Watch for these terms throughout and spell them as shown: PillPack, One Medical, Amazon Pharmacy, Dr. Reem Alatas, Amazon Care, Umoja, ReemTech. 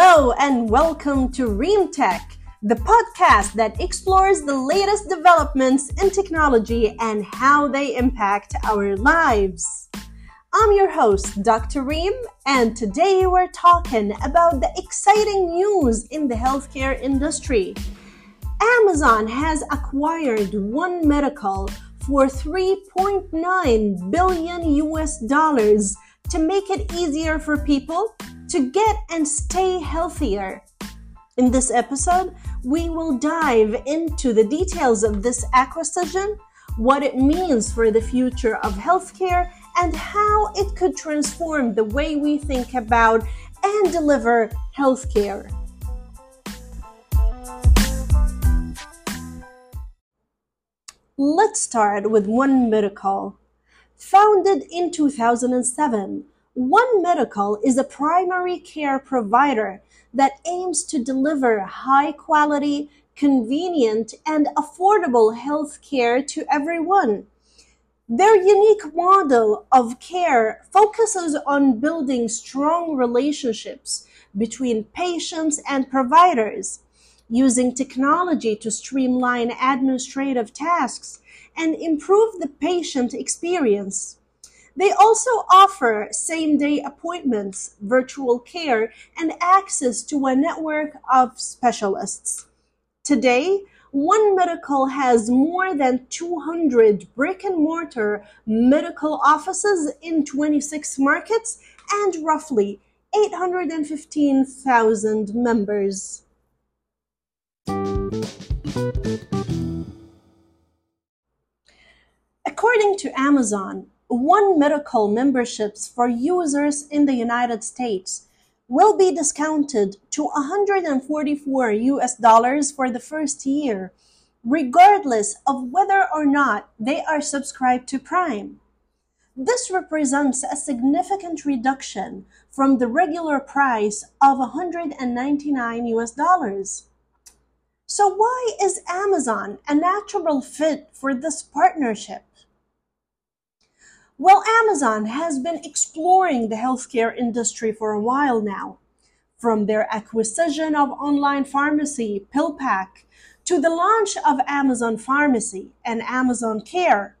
Hello and welcome to ReemTech, the podcast that explores the latest developments in technology and how they impact our lives. I'm your host, Dr. Reem, and today we're talking about the exciting news in the healthcare industry. Amazon has acquired One Medical for $3.9 billion to make it easier for people to get and stay healthier. In this episode, we will dive into the details of this acquisition, what it means for the future of healthcare, and how it could transform the way we think about and deliver healthcare. Let's start with One Medical. Founded in 2007, One Medical is a primary care provider that aims to deliver high-quality, convenient, and affordable health care to everyone. Their unique model of care focuses on building strong relationships between patients and providers, using technology to streamline administrative tasks and improve the patient experience. They also offer same-day appointments, virtual care, and access to a network of specialists. Today, One Medical has more than 200 brick-and-mortar medical offices in 26 markets and roughly 815,000 members. According to Amazon, One Medical memberships for users in the United States will be discounted to $144 for the first year, regardless of whether or not they are subscribed to Prime. This represents a significant reduction from the regular price of $199. So why is Amazon a natural fit for this partnership? Well, Amazon has been exploring the healthcare industry for a while now, from their acquisition of online pharmacy, PillPack, to the launch of Amazon Pharmacy and Amazon Care.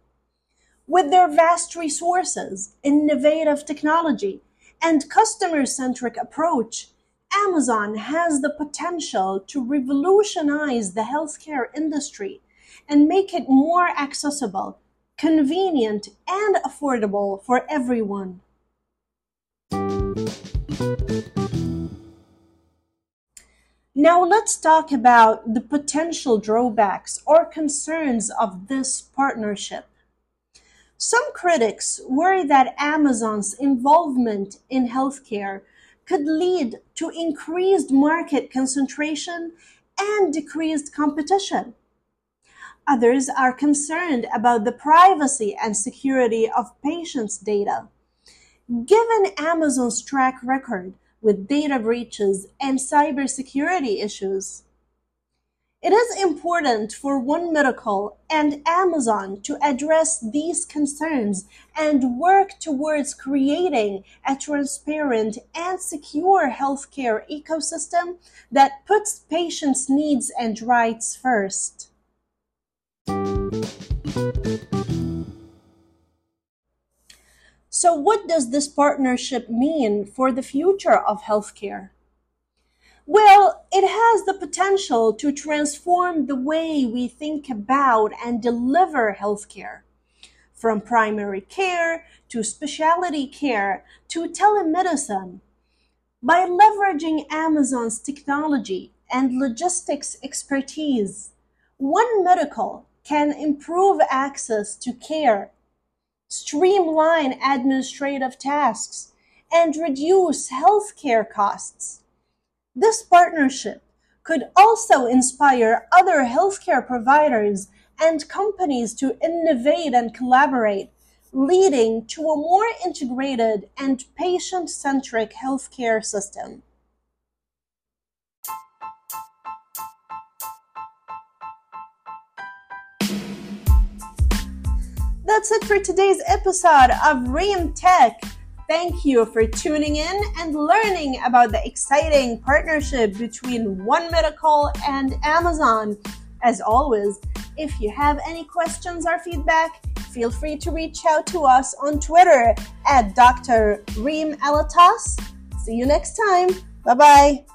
With their vast resources, innovative technology, and customer-centric approach, Amazon has the potential to revolutionize the healthcare industry and make it more accessible, convenient and affordable for everyone. Now let's talk about the potential drawbacks or concerns of this partnership. Some critics worry that Amazon's involvement in healthcare could lead to increased market concentration and decreased competition. Others are concerned about the privacy and security of patients' data. Given Amazon's track record with data breaches and cybersecurity issues, it is important for One Medical and Amazon to address these concerns and work towards creating a transparent and secure healthcare ecosystem that puts patients' needs and rights first. So what does this partnership mean for the future of healthcare? Well, it has the potential to transform the way we think about and deliver healthcare, from primary care to specialty care to telemedicine. By leveraging Amazon's technology and logistics expertise, One Medical can improve access to care, streamline administrative tasks, and reduce healthcare costs. This partnership could also inspire other healthcare providers and companies to innovate and collaborate, leading to a more integrated and patient-centric healthcare system. That's it for today's episode of ReemTech. Thank you for tuning in and learning about the exciting partnership between One Medical and Amazon. As always, if you have any questions or feedback, feel free to reach out to us on Twitter at Dr. Reem Alatas. See you next time. Bye-bye.